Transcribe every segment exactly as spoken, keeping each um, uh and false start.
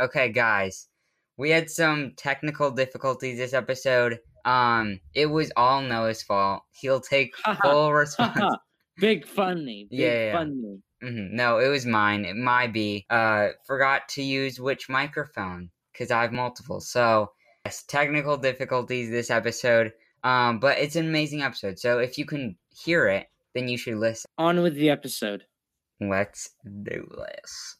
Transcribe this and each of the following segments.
Okay, guys, we had some technical difficulties this episode. Um, it was all Noah's fault. He'll take full response. Big funny. Big yeah, yeah. funny. Mm-hmm. No, it was mine. It might be. Uh, forgot to use which microphone because I have multiple. So, yes, technical difficulties this episode. Um, but it's an amazing episode. So if you can hear it, then you should listen. On with the episode. Let's do this.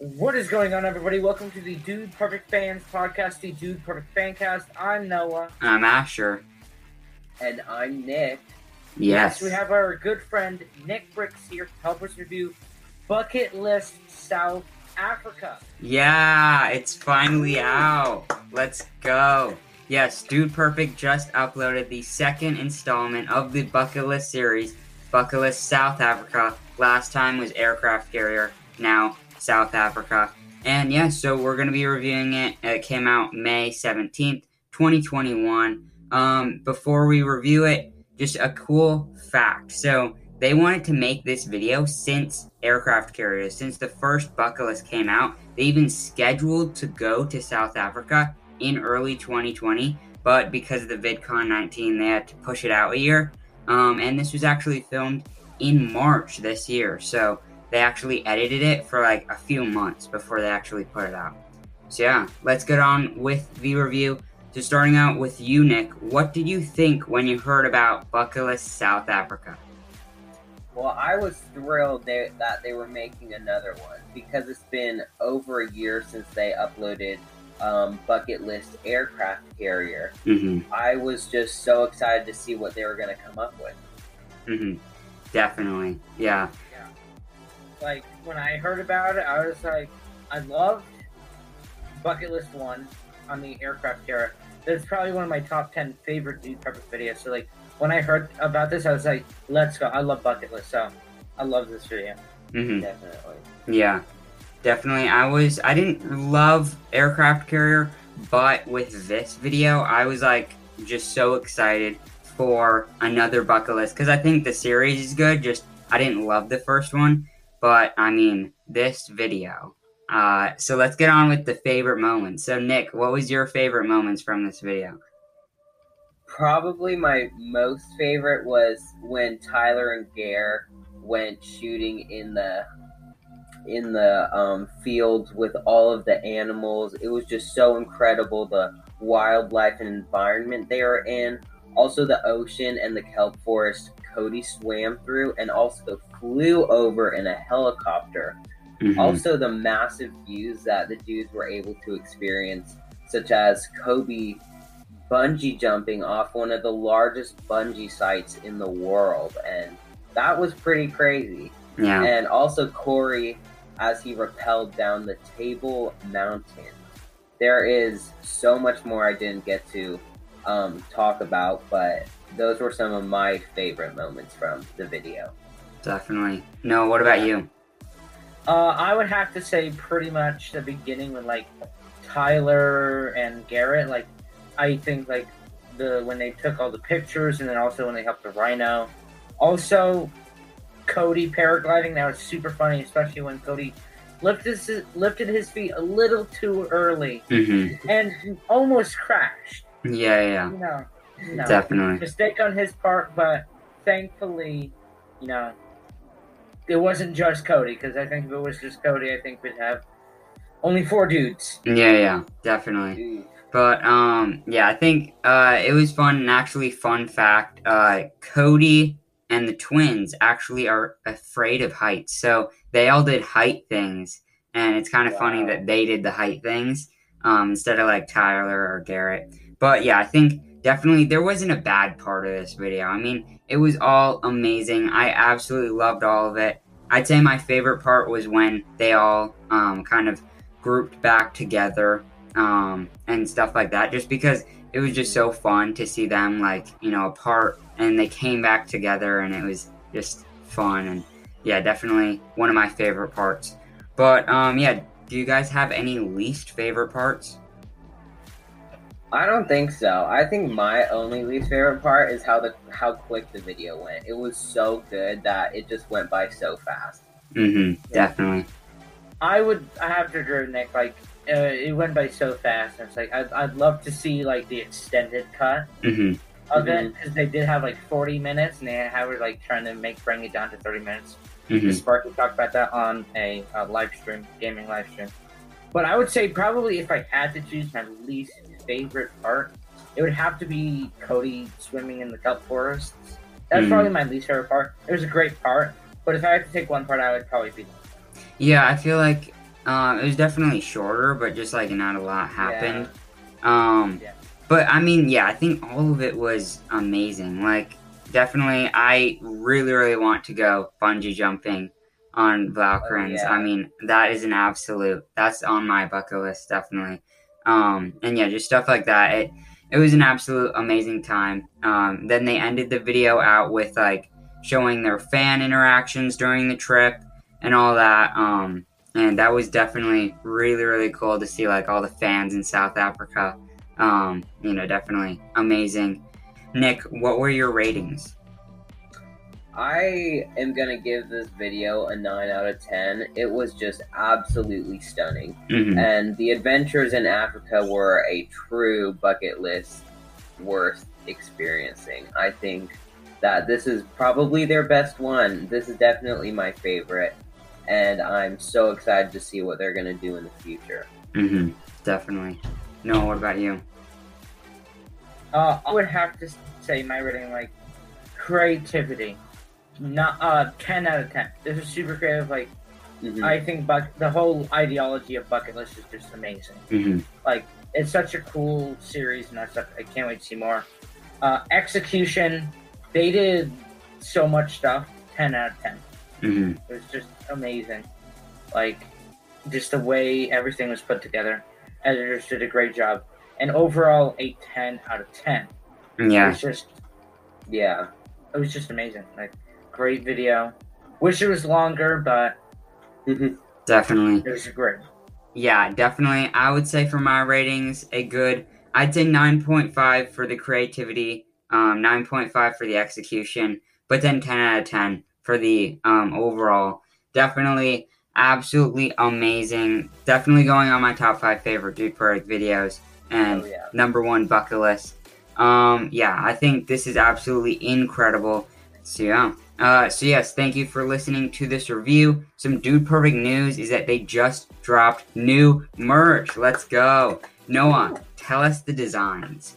What is going on, everybody? Welcome to the Dude Perfect Fans Podcast, the Dude Perfect Fancast. I'm Noah. I'm Asher. And I'm Nick. Yes. yes. We have our good friend NickBricks here to help us review Bucket List South Africa. Yeah, it's finally out. Let's go. Yes, Dude Perfect just uploaded the second installment of the Bucket List series, Bucket List South Africa. Last time was Aircraft Carrier, now South Africa. And yeah, so we're going to be reviewing it. It came out May seventeenth, twenty twenty-one. Um, before we review it, just a cool fact. So they wanted to make this video since Aircraft Carrier, since the first Bucket List came out. They even scheduled to go to South Africa in early twenty twenty, but because of the VidCon nineteen, they had to push it out a year. Um, and this was actually filmed in March this year, so they actually edited it for like a few months before they actually put it out. So yeah, let's get on with the review. So starting out with you, Nick, what did you think when you heard about Bucket List South Africa? Well, I was thrilled they, that they were making another one because it's been over a year since they uploaded um, Bucket List Aircraft Carrier. Mm-hmm. I was just so excited to see what they were going to come up with. Mm-hmm. Definitely, yeah. yeah. Like, when I heard about it, I was like, I loved Bucket List one on the Aircraft Carrier. That's probably one of my top ten favorite Dude Perfect videos. So, like, when I heard about this, I was like, let's go. I love Bucket List, so I love this video. Mm-hmm. Definitely. Yeah, definitely. I was, I didn't love Aircraft Carrier, but with this video, I was, like, just so excited for another Bucket List, because I think the series is good. Just I didn't love the first one, but I mean this video. Uh, so let's get on with the favorite moments. So Nick, what was your favorite moments from this video? Probably my most favorite was when Tyler and Gare went shooting in the in the um, fields with all of the animals. It was just so incredible, the wildlife and environment they were in. Also, the ocean and the kelp forest Cody swam through and also flew over in a helicopter. Mm-hmm. Also, the massive views that the dudes were able to experience, such as Kobe bungee jumping off one of the largest bungee sites in the world. And that was pretty crazy. Yeah. And also Corey as he rappelled down the Table Mountain. There is so much more I didn't get to Um, talk about, but those were some of my favorite moments from the video. Definitely. No, what about you? Uh, I would have to say pretty much the beginning with like Tyler and Garrett. Like, I think like the when they took all the pictures, and then also when they helped the rhino. Also, Cody paragliding. That was super funny, especially when Cody lifted his, lifted his feet a little too early mm-hmm. and almost crashed. Yeah, yeah, yeah. No, no. Definitely. Mistake on his part, but thankfully, you know, it wasn't just Cody, because I think if it was just Cody, I think we'd have only four dudes. Yeah, yeah, definitely. Dude. But, um, yeah, I think uh, it was fun, and actually, fun fact, uh, Cody and the twins actually are afraid of heights, so they all did height things, and it's kind of wow. funny that they did the height things um, instead of, like, Tyler or Garrett. But yeah, I think definitely there wasn't a bad part of this video. I mean, it was all amazing. I absolutely loved all of it. I'd say my favorite part was when they all um, kind of grouped back together um, and stuff like that, just because it was just so fun to see them like, you know, apart and they came back together and it was just fun. And yeah, definitely one of my favorite parts. But um, yeah, do you guys have any least favorite parts? I don't think so. I think my only least favorite part is how the how quick the video went. It was so good that it just went by so fast. Mm-hmm. Yeah. Definitely. I would I have to agree with Nick. Like, uh, it went by so fast. I was like, I'd, I'd love to see like the extended cut mm-hmm. of mm-hmm. it, because they did have like forty minutes, and they were like trying to make bring it down to thirty minutes. Mm-hmm. Sparky talked about that on a, a live stream, gaming live stream. But I would say probably if I had to choose my least favorite part, it would have to be Cody swimming in the kelp forests. That's mm. probably my least favorite part. It was a great part, but if I had to take one part, I would probably be. Yeah, I feel like um, it was definitely shorter, but just like not a lot happened. Yeah. Um, yeah. But I mean, yeah, I think all of it was amazing. Like, definitely, I really, really want to go bungee jumping on Valkyries. Oh, yeah. I mean, that is an absolute. That's on my bucket list, definitely. Um, and yeah, just stuff like that. It it was an absolute amazing time. Um, then they ended the video out with like showing their fan interactions during the trip and all that. Um, and that was definitely really, really cool to see like all the fans in South Africa. Um, you know, definitely amazing. Nick, what were your ratings? I am going to give this video a nine out of ten. It was just absolutely stunning. Mm-hmm. And the adventures in Africa were a true bucket list worth experiencing. I think that this is probably their best one. This is definitely my favorite. And I'm so excited to see what they're going to do in the future. Mm-hmm. Definitely. Noah, what about you? Uh, I would have to say my rating, like, creativity. Not uh ten out of ten. This is super creative. Like, mm-hmm. I think buck the whole ideology of bucket list is just amazing. Mm-hmm. Like, it's such a cool series, and I I can't wait to see more. Uh, execution, they did so much stuff. ten out of ten. Mm-hmm. It was just amazing. Like, just the way everything was put together. Editors did a great job, and overall a ten out of ten. Yeah, it was just yeah, it was just amazing. Like. Great video. Wish it was longer, but definitely it was great. Yeah, definitely. I would say for my ratings, a good. I'd say nine point five for the creativity, um, nine point five for the execution, but then ten out of ten for the um, overall. Definitely, absolutely amazing. Definitely going on my top five favorite Dude Perfect videos and oh, yeah. number one bucket list. Um, yeah, I think this is absolutely incredible. So yeah. Uh, so yes, thank you for listening to this review. Some Dude Perfect news is that they just dropped new merch. Let's go. Noah, tell us the designs.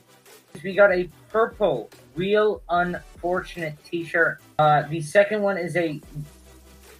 We got a purple Real Unfortunate t-shirt. Uh, the second one is a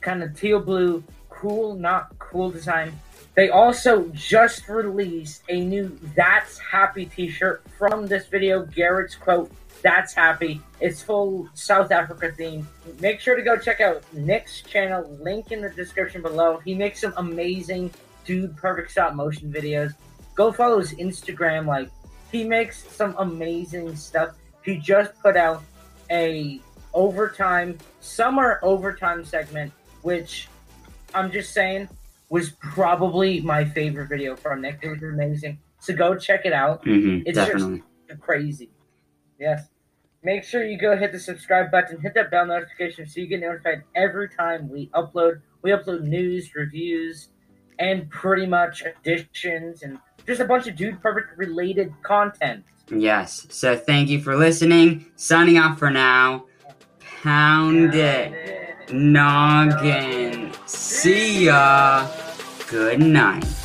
kind of teal blue, cool, not cool design. They also just released a new That's Happy t-shirt from this video, Garrett's quote. That's Happy. It's full South Africa theme. Make sure to go check out Nick's channel. Link in the description below. He makes some amazing Dude Perfect stop motion videos. Go follow his Instagram. Like, he makes some amazing stuff. He just put out a overtime, summer overtime segment, which I'm just saying was probably my favorite video from Nick. It was amazing. So go check it out. Mm-hmm, it's definitely. Just crazy. Yes. Make sure you go hit the subscribe button, hit that bell notification so you get notified every time we upload. We upload news, reviews, and pretty much additions and just a bunch of Dude Perfect related content. Yes. So thank you for listening. Signing off for now. Pound, Pound it. it. Noggin. Noggin. See ya. Good night.